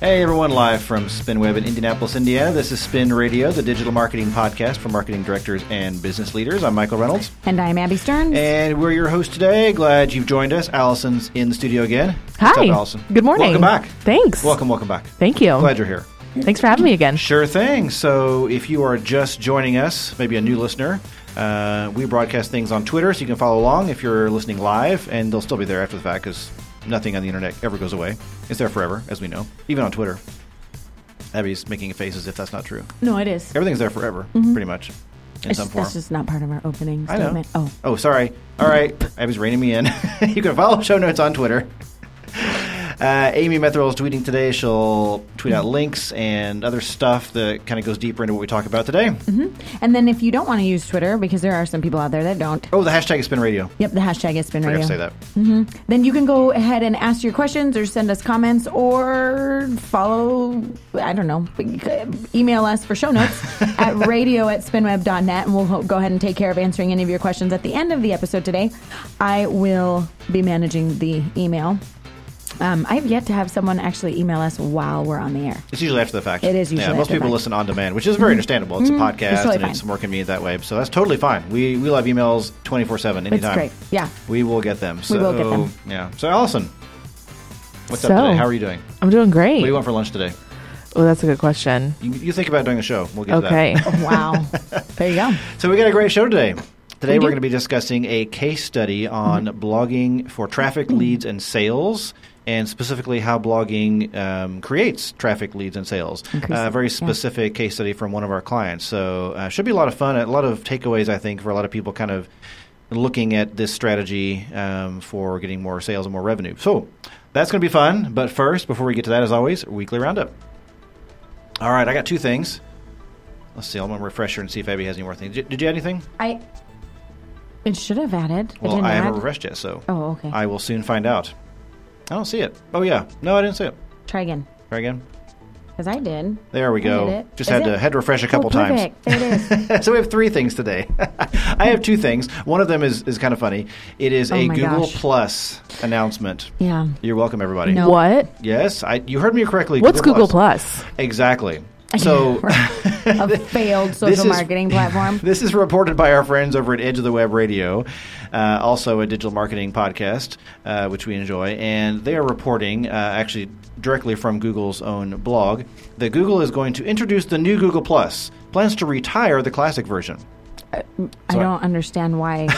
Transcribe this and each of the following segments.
Hey everyone, live from SpinWeb in Indianapolis, Indiana. This is Spin Radio, the digital marketing podcast for marketing directors and business leaders. I'm Michael Reynolds. And I'm Abby Stearns. And we're your hosts today. Glad you've joined us. Allison's in the studio again. Hi. What's up, Allison? Good morning. Welcome back. Thanks. Welcome back. Thank you. Glad you're here. Thanks for having me again. Sure thing. So if you are just joining us, maybe a new listener, we broadcast things on Twitter, so you can follow along if you're listening live, and they'll still be there after the fact because nothing on the internet ever goes away. It's there forever, as we know, even on Twitter. Abby's making a face as if that's not true. No, it is. Everything's there forever, pretty much, in some form. That's just not part of our opening statement. I know. Oh, sorry. All right. Abby's reining me in. You can follow show notes on Twitter. Amy Metheral is tweeting today. She'll tweet out links and other stuff that kind of goes deeper into what we talk about today. And then if you don't want to use Twitter, because there are some people out there that don't. Oh, the hashtag is Spin Radio. Yep, the hashtag is Spin Radio. I forgot to say that. Then you can go ahead and ask your questions or send us comments or follow, I don't know, email us for show notes at radio@spinweb.net, and we'll go ahead and take care of answering any of your questions at the end of the episode today. I will be managing the email. I have yet to have someone actually email us while we're on the air. It's usually after the fact. It is usually after the fact. Most people listen on demand, which is very understandable. It's a podcast, it's more convenient that way. So that's totally fine. We'll have emails 24/7 anytime. That's great. Yeah. We will get them. So, we will get them. Yeah. So, Allison, what's up today? How are you doing? I'm doing great. What do you want for lunch today? Oh, that's a good question. You think about doing a show. We'll get to that. Okay. Wow. There you go. So we got a great show today. Today we're going to be discussing a case study on blogging for traffic, leads, and sales, and specifically how blogging creates traffic, leads, and sales. A very specific case study from one of our clients. So it should be a lot of fun, a lot of takeaways, I think, for a lot of people kind of looking at this strategy for getting more sales and more revenue. So that's going to be fun. But first, before we get to that, as always, weekly roundup. All right, I got two things. Let's see. I'm going to refresh her and see if Abby has any more things. Did you have anything? It should have added. Well, I haven't refreshed yet, so I will soon find out. I don't see it. Oh, yeah. No, I didn't see it. Try again. Because I did. There we go. Just had to refresh a couple times. There it is. So we have three things today. I have two things. One of them is kind of funny. It is a Google+ announcement. Yeah. You're welcome, everybody. No. What? Yes. You heard me correctly. What's Google+? Exactly. So, a failed social marketing platform. This is reported by our friends over at Edge of the Web Radio, also a digital marketing podcast, which we enjoy. And they are reporting, actually directly from Google's own blog, that Google is going to introduce the new Google+, plans to retire the classic version. I don't understand why.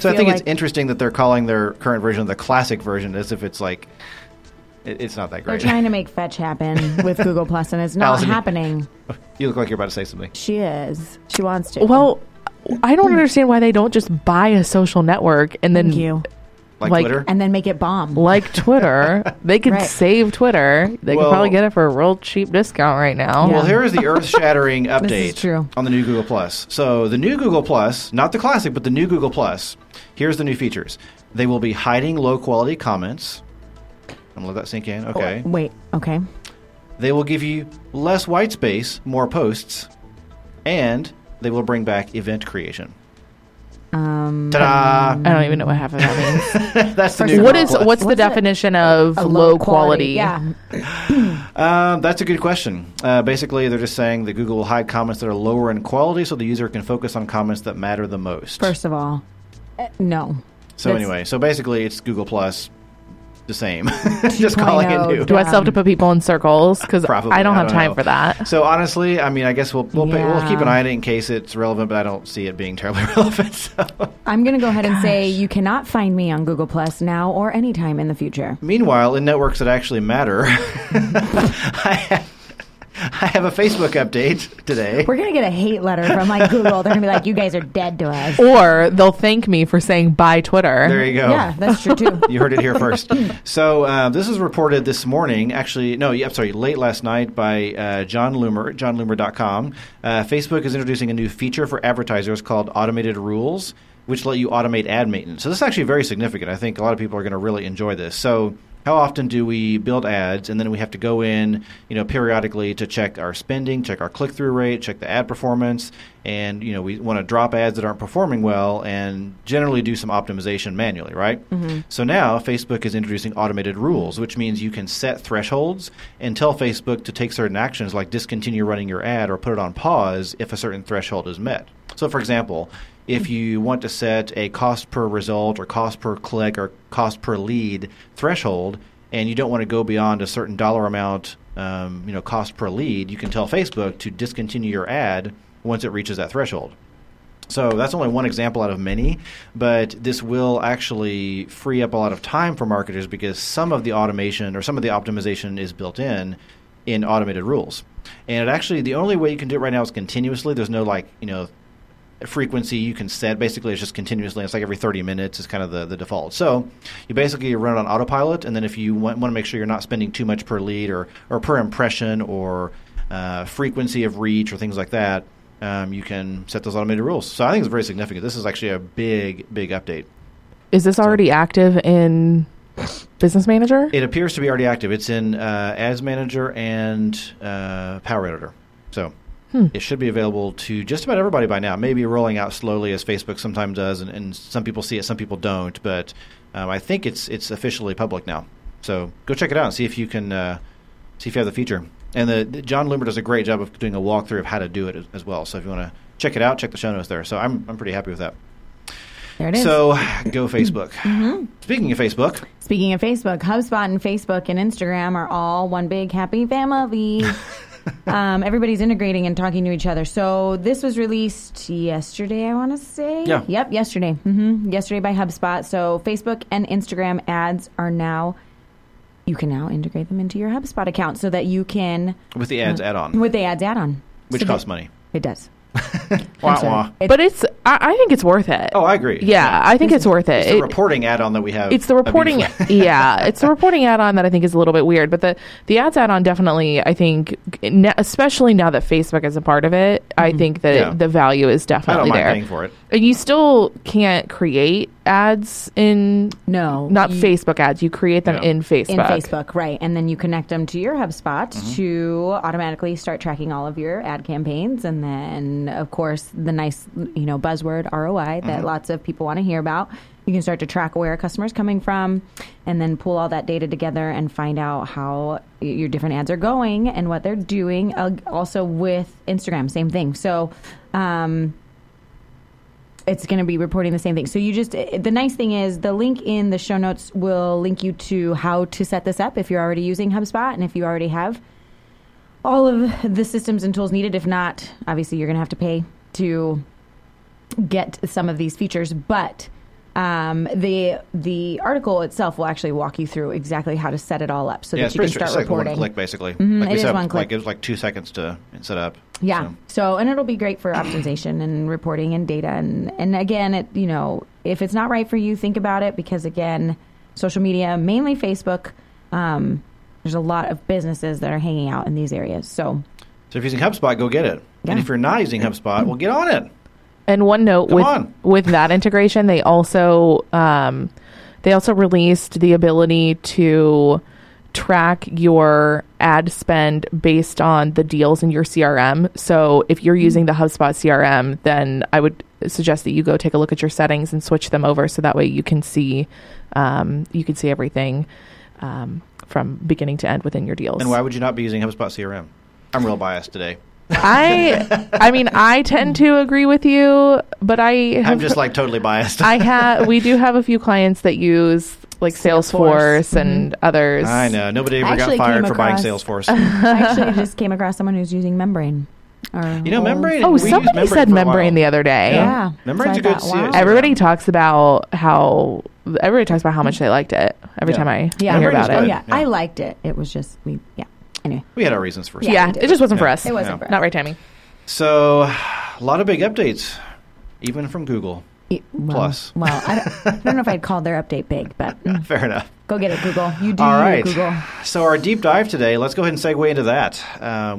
So I think it's interesting that they're calling their current version the classic version, as if it's like... It's not that great. They're trying to make fetch happen with Google+, and it's not happening. You look like you're about to say something. She is. She wants to. Well, I don't understand why they don't just buy a social network and then... Thank you. Like Twitter? And then make it bomb. Like Twitter. They could save Twitter. They could probably get it for a real cheap discount right now. Yeah. Well, here is the earth-shattering update on the new Google+. So the new Google+, not the classic, but the new Google+, here's the new features. They will be hiding low-quality comments... I'm going to let that sink in. Okay. Oh, wait. Okay. They will give you less white space, more posts, and they will bring back event creation. Ta-da! I don't even know what half of that means. That's the new What's the definition of low quality? Yeah. That's a good question. Basically, they're just saying that Google will hide comments that are lower in quality so the user can focus on comments that matter the most. First of all, no. So basically, it's Google+. The same. Just calling it new. Do I still have to put people in circles? Because I don't have time for that. So honestly, I mean, I guess we'll keep an eye on it in case it's relevant, but I don't see it being terribly relevant. So. I'm going to go ahead and say you cannot find me on Google Plus now or anytime in the future. Meanwhile, in networks that actually matter, I have a Facebook update today. We're going to get a hate letter from Google. They're going to be like, you guys are dead to us. Or they'll thank me for saying buy Twitter. There you go. Yeah, that's true too. You heard it here first. So this was reported this morning, late last night by John Loomer, johnloomer.com. Facebook is introducing a new feature for advertisers called Automated Rules, which let you automate ad maintenance. So this is actually very significant. I think a lot of people are going to really enjoy this. So how often do we build ads, and then we have to go in, you know, periodically to check our spending, check our click-through rate, check the ad performance, and, you know, we want to drop ads that aren't performing well and generally do some optimization manually, right? Mm-hmm. So now Facebook is introducing automated rules, which means you can set thresholds and tell Facebook to take certain actions like discontinue running your ad or put it on pause if a certain threshold is met. So, for example, if you want to set a cost per result or cost per click or cost per lead threshold, and you don't want to go beyond a certain dollar amount, you know, cost per lead, you can tell Facebook to discontinue your ad once it reaches that threshold. So that's only one example out of many, but this will actually free up a lot of time for marketers because some of the automation or some of the optimization is built in automated rules. And it actually, the only way you can do it right now is continuously. There's no, like, you know, frequency you can set. Basically, it's just continuously. It's like every 30 minutes is kind of the default. So you basically run it on autopilot, and then if you want to make sure you're not spending too much per lead or per impression or frequency of reach or things like that, you can set those automated rules. So I think it's very significant. This is actually a big, big update. Is this already active in Business Manager? It appears to be already active. It's in Ads Manager and Power Editor. So it should be available to just about everybody by now, maybe rolling out slowly as Facebook sometimes does, and some people see it, some people don't. But I think it's officially public now. So go check it out and see if you can see if you have the feature. And the John Loomer does a great job of doing a walkthrough of how to do it as well. So if you want to check it out, check the show notes there. So I'm pretty happy with that. There it is. So go Facebook. Mm-hmm. Speaking of Facebook, HubSpot and Facebook and Instagram are all one big happy family. Everybody's integrating and talking to each other. So this was released yesterday, I want to say. Yeah. Yep, yesterday. Mm-hmm. Yesterday by HubSpot. So Facebook and Instagram ads are now, you can now integrate them into your HubSpot account so that you can. With the ads add-on. With the ads add-on. Which costs money. It does. But it's. I think it's worth it. Oh, I agree. Yeah, I think it's worth it. It's the reporting add-on that we have. It's the reporting. Yeah, it's the reporting add-on that I think is a little bit weird. But the ads add-on definitely, I think, especially now that Facebook is a part of it, mm-hmm. I think that the value is definitely there. I don't mind paying for it. You still can't create ads in. No. Not Facebook ads. You create them in Facebook. In Facebook, right. And then you connect them to your HubSpot to automatically start tracking all of your ad campaigns. And then, of course, the nice, you know, buzzword ROI that lots of people want to hear about. You can start to track where a customer is coming from and then pull all that data together and find out how your different ads are going and what they're doing. Also with Instagram, same thing. So it's going to be reporting the same thing. So you just, the nice thing is the link in the show notes will link you to how to set this up if you're already using HubSpot and if you already have all of the systems and tools needed. If not, obviously you're going to have to pay to get some of these features, but the article itself will actually walk you through exactly how to set it all up so that you can start reporting. It's like one click, basically. Mm-hmm. Like it is one click. Like it was like 2 seconds to set up. Yeah. So and it'll be great for optimization and reporting and data. And again, it, you know, if it's not right for you, think about it because, again, social media, mainly Facebook, there's a lot of businesses that are hanging out in these areas. So if you're using HubSpot, go get it. Yeah. And if you're not using HubSpot, well, get on it. And one note with that integration, they also released the ability to track your ad spend based on the deals in your CRM. So if you're using the HubSpot CRM, then I would suggest that you go take a look at your settings and switch them over so that way you can see everything from beginning to end within your deals. And why would you not be using HubSpot CRM? I'm real biased today. I mean, I tend to agree with you, but I'm just like totally biased. We do have a few clients that use like Salesforce and others. I know. Nobody ever got fired for buying Salesforce. I actually just came across someone who's using Membrane. You know, Membrane. Oh, somebody said Membrane the other day. Yeah. Membrane's a good CRM. Everybody talks about how much they liked it every time I hear about it. Yeah, I liked it. It was just we. Yeah. Anyway. We had our reasons for it. Yeah, it just wasn't for us. It wasn't for us. Not right timing. So, a lot of big updates, even from Google+. Well, I don't know if I'd call their update big, but... Fair enough. Go get it, Google. You do. All right. Google. So, our deep dive today, let's go ahead and segue into that.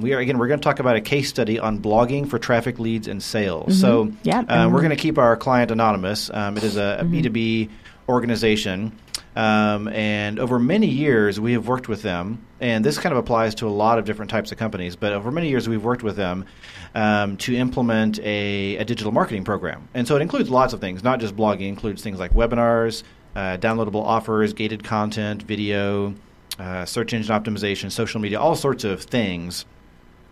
We're going to talk about a case study on blogging for traffic leads and sales. Mm-hmm. So, we're going to keep our client anonymous. It is a B2B organization. And over many years, we have worked with them, and this kind of applies to a lot of different types of companies, but over many years, we've worked with them to implement a digital marketing program. And so it includes lots of things, not just blogging. It includes things like webinars, downloadable offers, gated content, video, search engine optimization, social media, all sorts of things,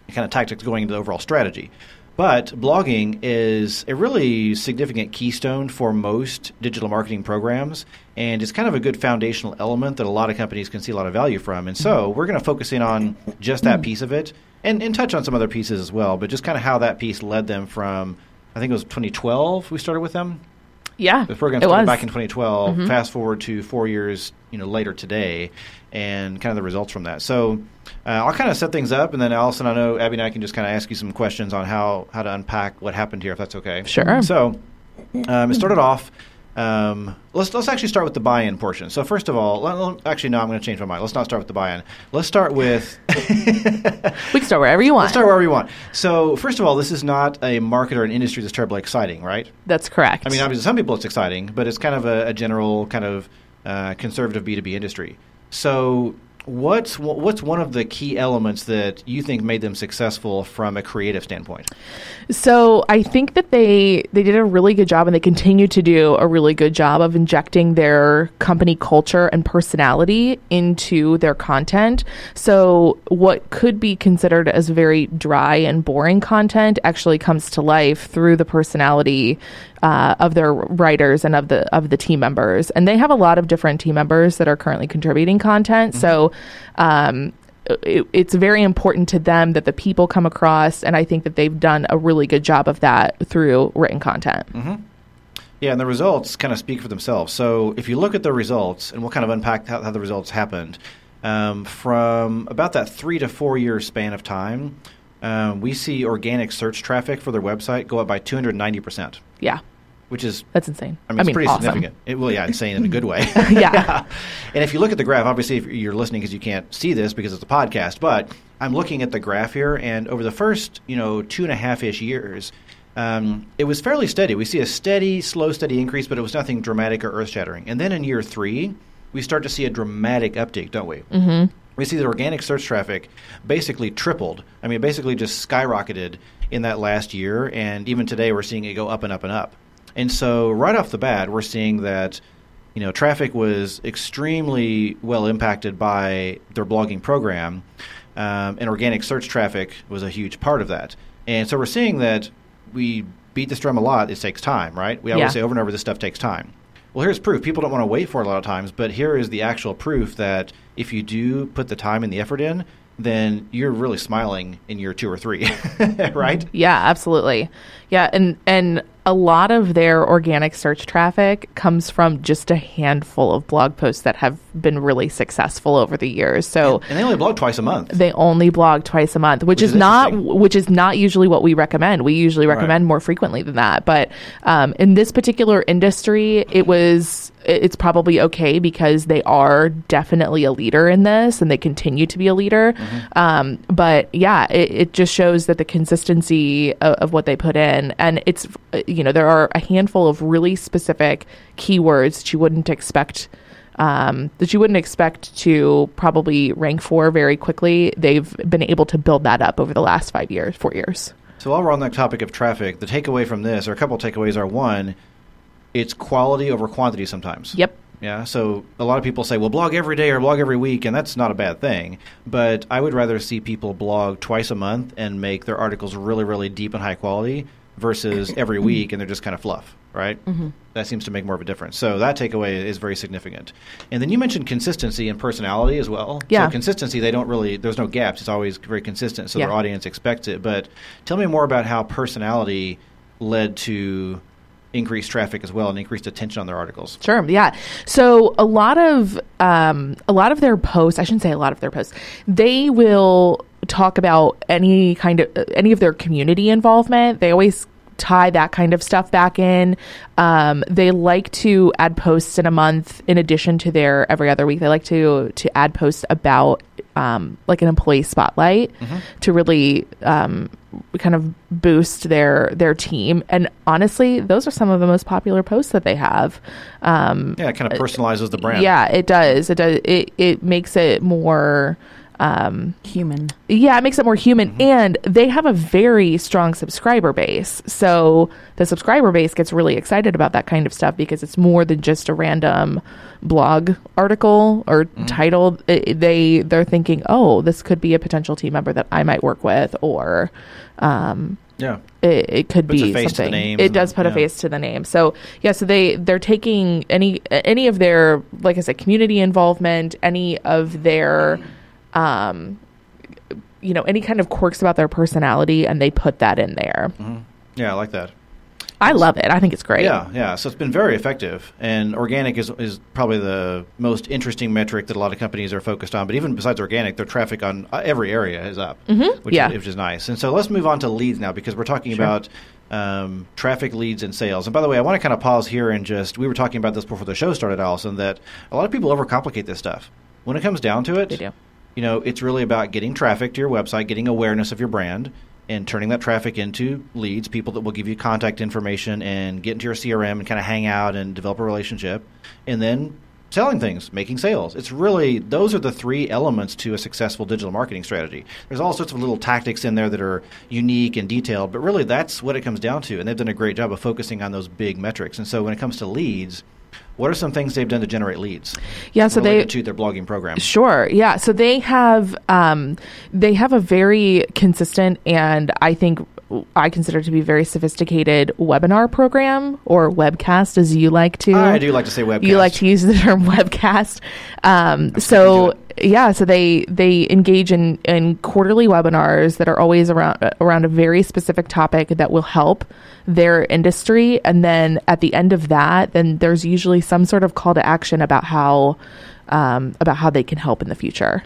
kind of tactics going into the overall strategy. But blogging is a really significant keystone for most digital marketing programs, and it's kind of a good foundational element that a lot of companies can see a lot of value from. And so we're going to focus in on just that piece of it and touch on some other pieces as well, but just kind of how that piece led them from, I think it was 2012 we started with them. Yeah, the program started back in 2012, fast forward to 4 years later today, and kind of the results from that. So I'll kind of set things up, and then Allison, I know Abby and I can just kind of ask you some questions on how to unpack what happened here, if that's okay. Sure. So it started off, let's actually start with the buy-in portion. So first of all, I'm going to change my mind. Let's not start with the buy-in. Let's start with... We can start wherever you want. Let's start wherever you want. So first of all, this is not a market or an industry that's terribly exciting, right? That's correct. I mean, obviously, some people it's exciting, but it's kind of a general kind of conservative B2B industry. So what's one of the key elements that you think made them successful from a creative standpoint? So I think that they did a really good job, and they continue to do a really good job of injecting their company culture and personality into their content. So what could be considered as very dry and boring content actually comes to life through the personality of their writers and of the team members. And they have a lot of different team members that are currently contributing content. Mm-hmm. So it's very important to them that the people come across, and I think that they've done a really good job of that through written content. Mm-hmm. Yeah, and the results kind of speak for themselves. So if you look at the results, and we'll kind of unpack how the results happened, from about that 3 to 4 year span of time, we see organic search traffic for their website go up by 290%. Yeah. That's insane. I mean, it's pretty awesome. Significant. Insane in a good way. Yeah. And if you look at the graph, obviously, if you're listening because you can't see this because it's a podcast, but I'm looking at the graph here, and over the first, 2.5-ish years, it was fairly steady. We see a slow, steady increase, but it was nothing dramatic or earth-shattering. And then in year 3, we start to see a dramatic uptick, don't we? Mm-hmm. We see that organic search traffic basically tripled. I mean, basically just skyrocketed in that last year, and even today we're seeing it go up and up and up. And so right off the bat, we're seeing that, traffic was extremely well impacted by their blogging program, and organic search traffic was a huge part of that. And so we're seeing that we beat this drum a lot. It takes time, right? We always say over and over, this stuff takes time. Well, here's proof. People don't want to wait for it a lot of times, but here is the actual proof that if you do put the time and the effort in, then you're really smiling in year 2 or 3, right? Yeah, absolutely. Yeah, and a lot of their organic search traffic comes from just a handful of blog posts that have been really successful over the years. So and they only blog twice a month. Which is not usually what we recommend. We usually recommend more frequently than that. But in this particular industry, it's probably okay because they are definitely a leader in this, and they continue to be a leader. Mm-hmm. But yeah, it just shows that the consistency of what they put in, and it's. There are a handful of really specific keywords that you wouldn't expect to probably rank for very quickly. They've been able to build that up over the last 4 years. So while we're on that topic of traffic, the takeaway from this, or a couple of takeaways are, one, it's quality over quantity sometimes. Yep. Yeah. So a lot of people say, well, blog every day or blog every week, and that's not a bad thing. But I would rather see people blog twice a month and make their articles really, really deep and high quality versus every week, and they're just kind of fluff, right? Mm-hmm. That seems to make more of a difference. So that takeaway is very significant. And then you mentioned consistency and personality as well. Yeah. So consistency, there's no gaps. It's always very consistent, so their audience expects it. But tell me more about how personality led to increased traffic as well and increased attention on their articles. Sure, yeah. So a lot of their posts, I shouldn't say a lot of their posts, they will talk about any of their community involvement. They always tie that kind of stuff back in. They like to add posts in a month in addition to their every other week. They like to add posts about like an employee spotlight to really kind of boost their team. And honestly, those are some of the most popular posts that they have. Yeah, it kind of personalizes the brand. Yeah, it does. It does. It makes it more... human. Yeah, it makes it more human. And they have a very strong subscriber base. So the subscriber base gets really excited about that kind of stuff because it's more than just a random blog article or title. They're thinking, oh, this could be a potential team member that I might work with, or it could be something. It does put a face to the name. So yeah, so they're taking any of their, like I said, community involvement, any of their any kind of quirks about their personality, and they put that in there. Yeah, I like that. I love it. I think it's great. Yeah, yeah. So it's been very effective, and organic is probably the most interesting metric that a lot of companies are focused on. But even besides organic, their traffic on every area is up, which is nice. And so let's move on to leads now, because we're talking about traffic, leads, and sales. And by the way, I want to kind of pause here and just, we were talking about this before the show started, Allison, that a lot of people overcomplicate this stuff. When it comes down to it, they do. You know, it's really about getting traffic to your website, getting awareness of your brand, and turning that traffic into leads, people that will give you contact information and get into your CRM and kind of hang out and develop a relationship, and then selling things, making sales. It's really, those are the three elements to a successful digital marketing strategy. There's all sorts of little tactics in there that are unique and detailed, but really that's what it comes down to, and they've done a great job of focusing on those big metrics. And so when it comes to leads, what are some things they've done to generate leads? Yeah, so they to their blogging program. Sure, yeah. So they have a very consistent, and I think I consider to be very sophisticated, webinar program, or webcast, as you like to. I do like to say webcast. You like to use the term webcast. So they engage in quarterly webinars that are always around a very specific topic that will help their industry. And then at the end of that, then there's usually some sort of call to action about how they can help in the future.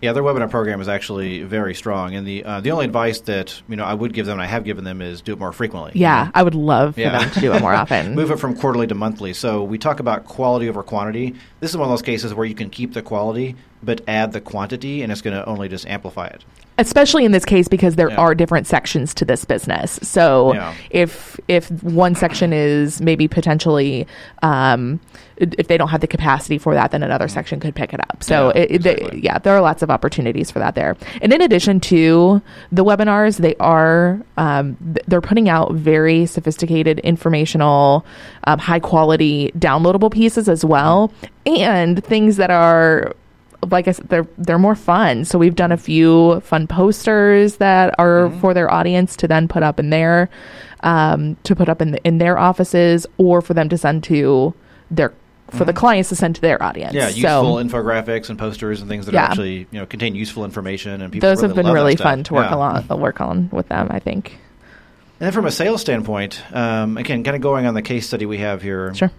Yeah, their webinar program is actually very strong, and the only advice that I would give them, and I have given them, is do it more frequently. Yeah, I would love for them to do it more often. Move it from quarterly to monthly. So we talk about quality over quantity. This is one of those cases where you can keep the quality but add the quantity, and it's going to only just amplify it. Especially in this case, because there are different sections to this business. So if one section is maybe potentially, if they don't have the capacity for that, then another section could pick it up. So there are lots of opportunities for that there. And in addition to the webinars, they are they're putting out very sophisticated, informational, high quality, downloadable pieces as well, and things that are, like I said, they're more fun. So we've done a few fun posters that are for their audience to then put up in their in their offices, or for them to send to their for the clients to send to their audience. Yeah, useful infographics and posters and things that are actually contain useful information, and people those have been really fun to work on with them, I think. And then from a sales standpoint, again, kind of going on the case study we have here, some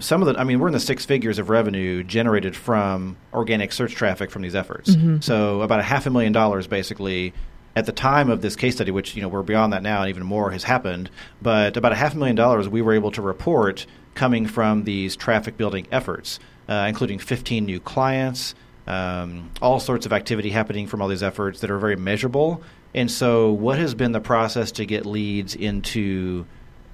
of the, we're in the six figures of revenue generated from organic search traffic from these efforts. So about $500,000 basically at the time of this case study, which, we're beyond that now and even more has happened, but about $500,000 we were able to report coming from these traffic building efforts, including 15 new clients, all sorts of activity happening from all these efforts that are very measurable. And so what has been the process to get leads into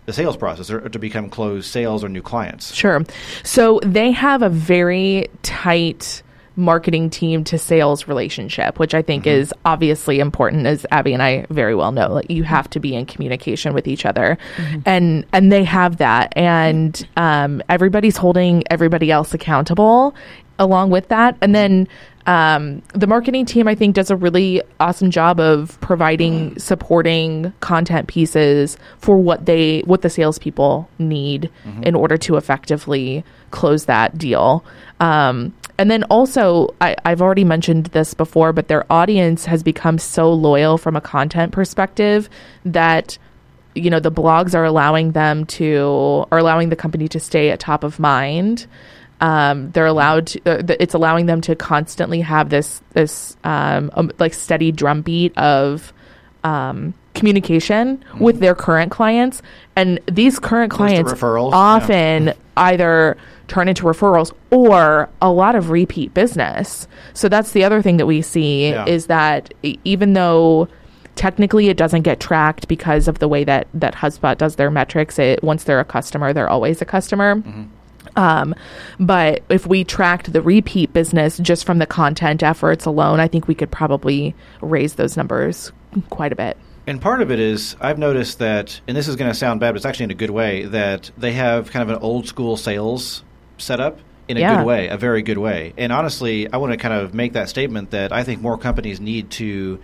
the sales process, or to become closed sales or new clients? Sure. So they have a very tight marketing team to sales relationship, which I think is obviously important, as Abby and I very well know. Like, you have to be in communication with each other, and they have that. And everybody's holding everybody else accountable along with that. And then the marketing team, I think, does a really awesome job of providing supporting content pieces for what the salespeople need in order to effectively close that deal. And then also, I've already mentioned this before, but their audience has become so loyal from a content perspective that the blogs are allowing the company to stay at top of mind. They're allowed it's allowing them to constantly have this steady drumbeat of communication mm-hmm. with their current clients, and these current clients often either turn into referrals or a lot of repeat business. So that's the other thing that we see is that even though technically it doesn't get tracked because of the way that HubSpot does their metrics, once they're a customer, they're always a customer. Mm-hmm. But if we tracked the repeat business just from the content efforts alone, I think we could probably raise those numbers quite a bit. And part of it is I've noticed that, and this is going to sound bad, but it's actually in a good way, that they have kind of an old school sales setup in a good way, a very good way. And honestly, I want to kind of make that statement that I think more companies need to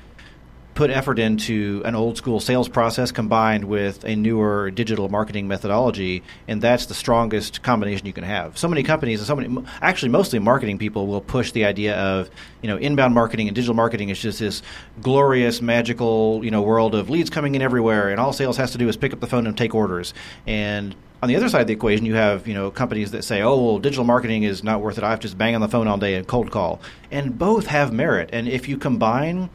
put effort into an old school sales process combined with a newer digital marketing methodology, and that's the strongest combination you can have. So many companies and so many, actually mostly marketing people, will push the idea of, you know, inbound marketing and digital marketing is just this glorious, magical, you know, world of leads coming in everywhere, and all sales has to do is pick up the phone and take orders. And on the other side of the equation, you have, you know, companies that say, oh, well, digital marketing is not worth it. I have to just bang on the phone all day and cold call. And both have merit. And if you combine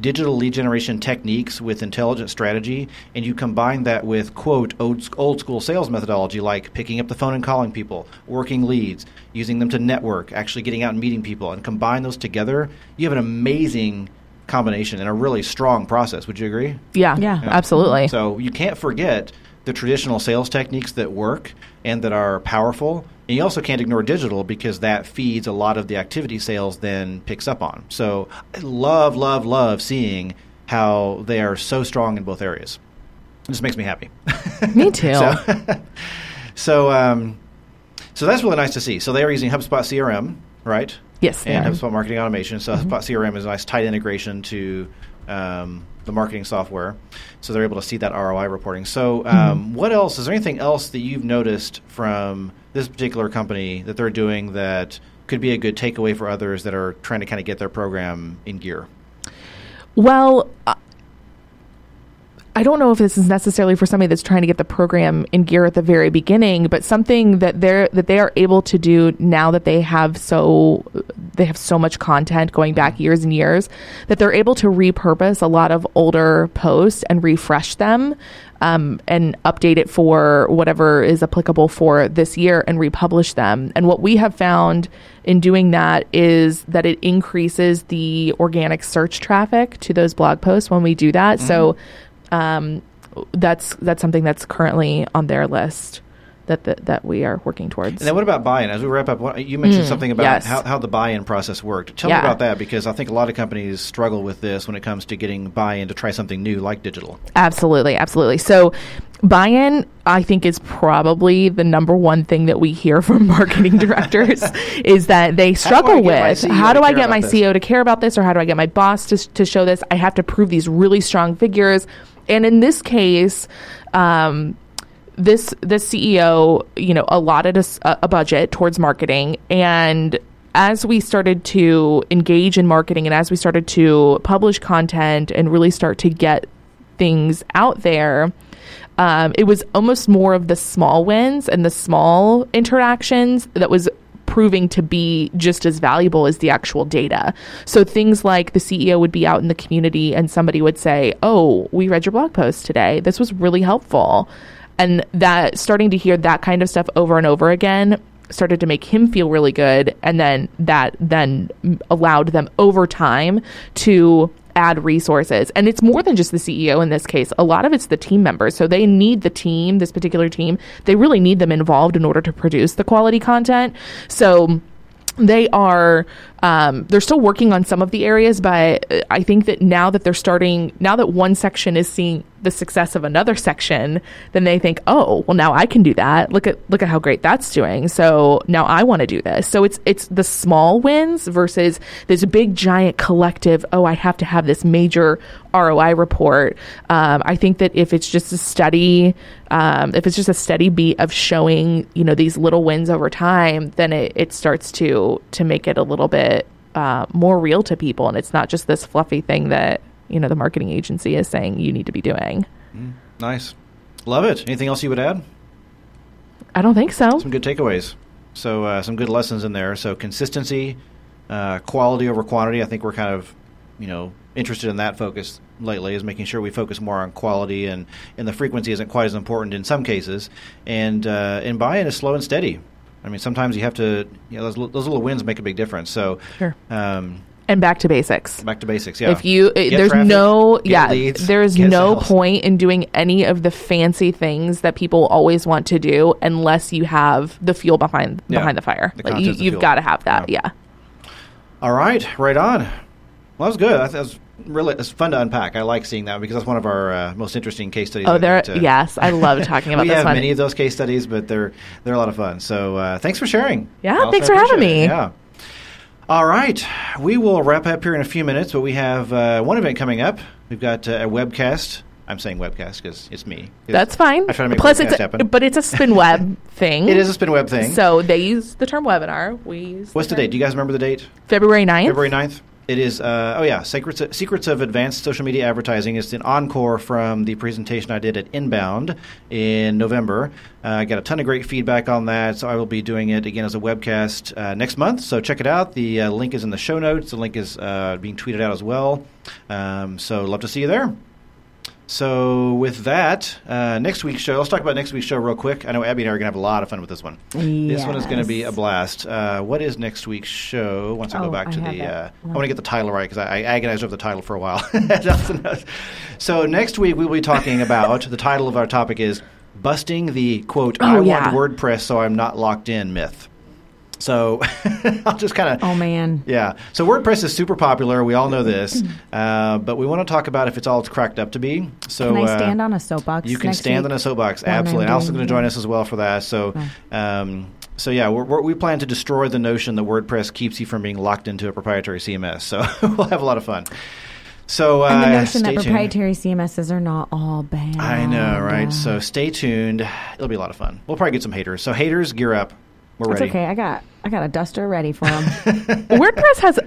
digital lead generation techniques with intelligent strategy, and you combine that with, quote, old school sales methodology, like picking up the phone and calling people, working leads, using them to network, actually getting out and meeting people, and combine those together, you have an amazing combination and a really strong process. Would you agree? Yeah, absolutely. So you can't forget the traditional sales techniques that work and that are powerful. And you also can't ignore digital, because that feeds a lot of the activity sales then picks up on. So I love seeing how they are so strong in both areas. It just makes me happy. Me too. So that's really nice to see. So they are using HubSpot CRM, right? Yes. And HubSpot Marketing Automation. So HubSpot CRM is a nice tight integration to the marketing software, so they're able to see that ROI reporting. So what else? Is there anything else that you've noticed from this particular company that they're doing that could be a good takeaway for others that are trying to kind of get their program in gear? Well, I don't know if this is necessarily for somebody that's trying to get the program in gear at the very beginning, but something that they are able to do now that they have so much content going back years and years, that they're able to repurpose a lot of older posts and refresh them and update it for whatever is applicable for this year and republish them. And what we have found in doing that is that it increases the organic search traffic to those blog posts when we do that. Mm-hmm. So that's something that's currently on their list that we are working towards. And then what about buy-in? As we wrap up, you mentioned something about how the buy-in process worked. Tell me about that, because I think a lot of companies struggle with this when it comes to getting buy-in to try something new like digital. Absolutely. So buy-in, I think, is probably the number one thing that we hear from marketing directors is that they struggle with, how do I get my CEO to care about this, or how do I get my boss to show this? I have to prove these really strong figures. And in this case, this CEO, you know, allotted a budget towards marketing, and as we started to engage in marketing and as we started to publish content and really start to get things out there, it was almost more of the small wins and the small interactions that was proving to be just as valuable as the actual data. So things like the CEO would be out in the community and somebody would say, oh, we read your blog post today. This was really helpful. And that, starting to hear that kind of stuff over and over again, started to make him feel really good. And then that then allowed them over time to add resources. And it's more than just the CEO in this case. A lot of it's the team members. So they need the team, this particular team, they really need them involved in order to produce the quality content. So they are, they're still working on some of the areas, but I think that now that one section is seeing the success of another section, then they think, oh, well, now I can do that. Look at how great that's doing. So now I want to do this. So it's the small wins versus this big giant collective, oh, I have to have this major ROI report. I think that if it's just a steady beat of showing, you know, these little wins over time, then it starts to make it a little bit more real to people, and it's not just this fluffy thing that, you know, the marketing agency is saying you need to be doing. Nice. Love it. Anything else you would add? I don't think so. Some good takeaways. So some good lessons in there. So consistency, quality over quantity. I think we're kind of, you know, interested in that focus lately, is making sure we focus more on quality, and the frequency isn't quite as important in some cases. And buy-in is slow and steady. I mean, sometimes you have to, you know, those little wins make a big difference. So, sure. And back to basics. Back to basics, yeah. If you, there's no point in doing any of the fancy things that people always want to do unless you have the fuel behind the fire. You've got to have that, yeah. All right on. Well, that was good. That was really fun to unpack. I like seeing that because that's one of our most interesting case studies. Yes, I love talking about this one. We have many of those case studies, but they're a lot of fun. So thanks for sharing. Yeah, thanks for having me. Yeah. All right. We will wrap up here in a few minutes, but we have one event coming up. We've got a webcast. I'm saying webcast because it's me. That's fine. I try to make webcast happen. But it's a SpinWeb thing. It is a SpinWeb thing. So they use the term webinar. What's the date? Do you guys remember the date? February 9th. It is, Secrets of Advanced Social Media Advertising. It's an encore from the presentation I did at Inbound in November. I got a ton of great feedback on that, so I will be doing it again as a webcast next month. So check it out. The link is in the show notes. The link is being tweeted out as well. So love to see you there. So with that, next week's show, let's talk about next week's show real quick. I know Abby and I are going to have a lot of fun with this one. Yes. This one is going to be a blast. What is next week's show? Once I go back to I want to get the title right because I agonized over the title for a while. So next week we'll be talking about, the title of our topic is Busting the, quote, want WordPress so I'm not locked in myth. So I'll just kind of – oh, man. Yeah. So WordPress is super popular. We all know this. But we want to talk about if it's all it's cracked up to be. So can I stand on a soapbox? You can stand on a soapbox. Absolutely. And Allison's going to join us as well for that. So we plan to destroy the notion that WordPress keeps you from being locked into a proprietary CMS. So we'll have a lot of fun. So, and the notion that proprietary CMSs are not all bad. I know, right? So stay tuned. It'll be a lot of fun. We'll probably get some haters. So haters, gear up. We're ready. It's okay. I got a duster ready for them. WordPress has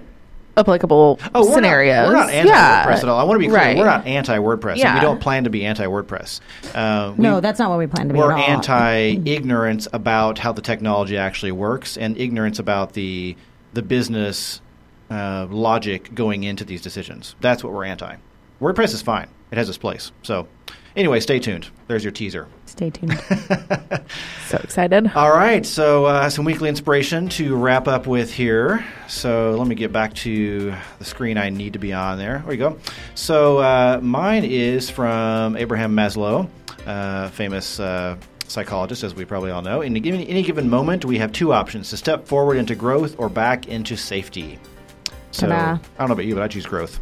applicable scenarios. We're not anti-WordPress at all. I want to be clear. Right. We're not anti-WordPress. Yeah. And we don't plan to be anti-WordPress. No, that's not what we plan to be at all. We're anti-ignorance about how the technology actually works and ignorance about the business logic going into these decisions. That's what we're anti. WordPress is fine. It has its place. So anyway, stay tuned. There's your teaser. Stay tuned. So excited. All right. So some weekly inspiration to wrap up with here. So let me get back to the screen I need to be on there. There you go. So mine is from Abraham Maslow, famous psychologist, as we probably all know. In any given moment, we have two options, to step forward into growth or back into safety. So ta-da. I don't know about you, but I choose growth.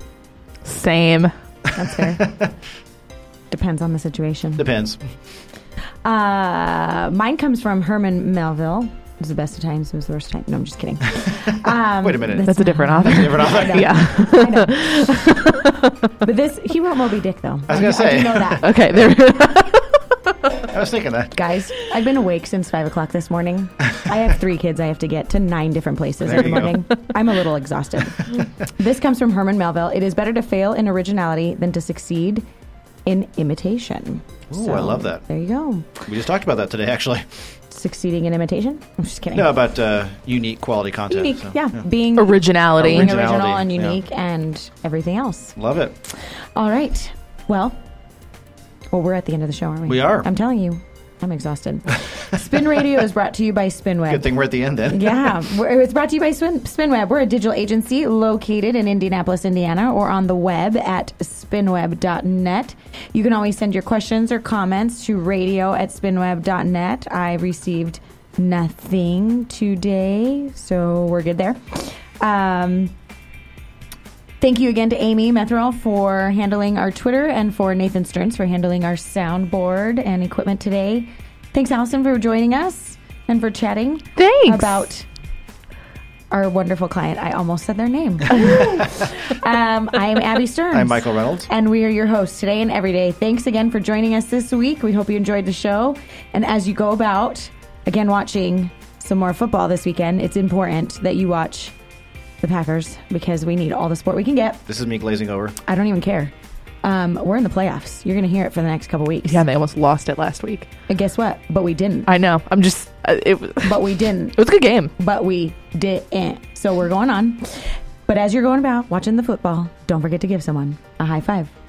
Same. That's fair. Depends on the situation. Depends. Mine comes from Herman Melville. It was the best of times. It was the worst time. No, I'm just kidding. Wait a minute. That's a different author. Yeah. But he wrote Moby Dick, though. I was going to say. I know that. Okay. There. I was thinking that. Guys, I've been awake since 5 o'clock this morning. I have 3 kids I have to get to 9 different places in the morning. I'm a little exhausted. This comes from Herman Melville. It is better to fail in originality than to succeed in imitation. Ooh, so, I love that. There you go. We just talked about that today, actually. Succeeding in imitation? I'm just kidding. No, about unique quality content. Unique, so, yeah. Being originality. Being original and unique and everything else. Love it. All right. Well, we're at the end of the show, aren't we? We are. I'm telling you. I'm exhausted. Spin Radio is brought to you by SpinWeb. Good thing we're at the end then. Yeah. It's brought to you by SpinWeb. We're a digital agency located in Indianapolis, Indiana, or on the web at spinweb.net. You can always send your questions or comments to radio@spinweb.net. I received nothing today, so we're good there. Thank you again to Amy Metheral for handling our Twitter and for Nathan Stearns for handling our soundboard and equipment today. Thanks, Allison, for joining us and for chatting about our wonderful client. I almost said their name. I'm Abby Stearns. I'm Michael Reynolds. And we are your hosts today and every day. Thanks again for joining us this week. We hope you enjoyed the show. And as you go about, again, watching some more football this weekend, it's important that you watch the Packers, because we need all the sport we can get. This is me glazing over. I don't even care. We're in the playoffs. You're going to hear it for the next couple weeks. Yeah, they almost lost it last week. And guess what? But we didn't. I know. I'm just... But we didn't. It was a good game. But we didn't. So we're going on. But as you're going about watching the football, don't forget to give someone a high five.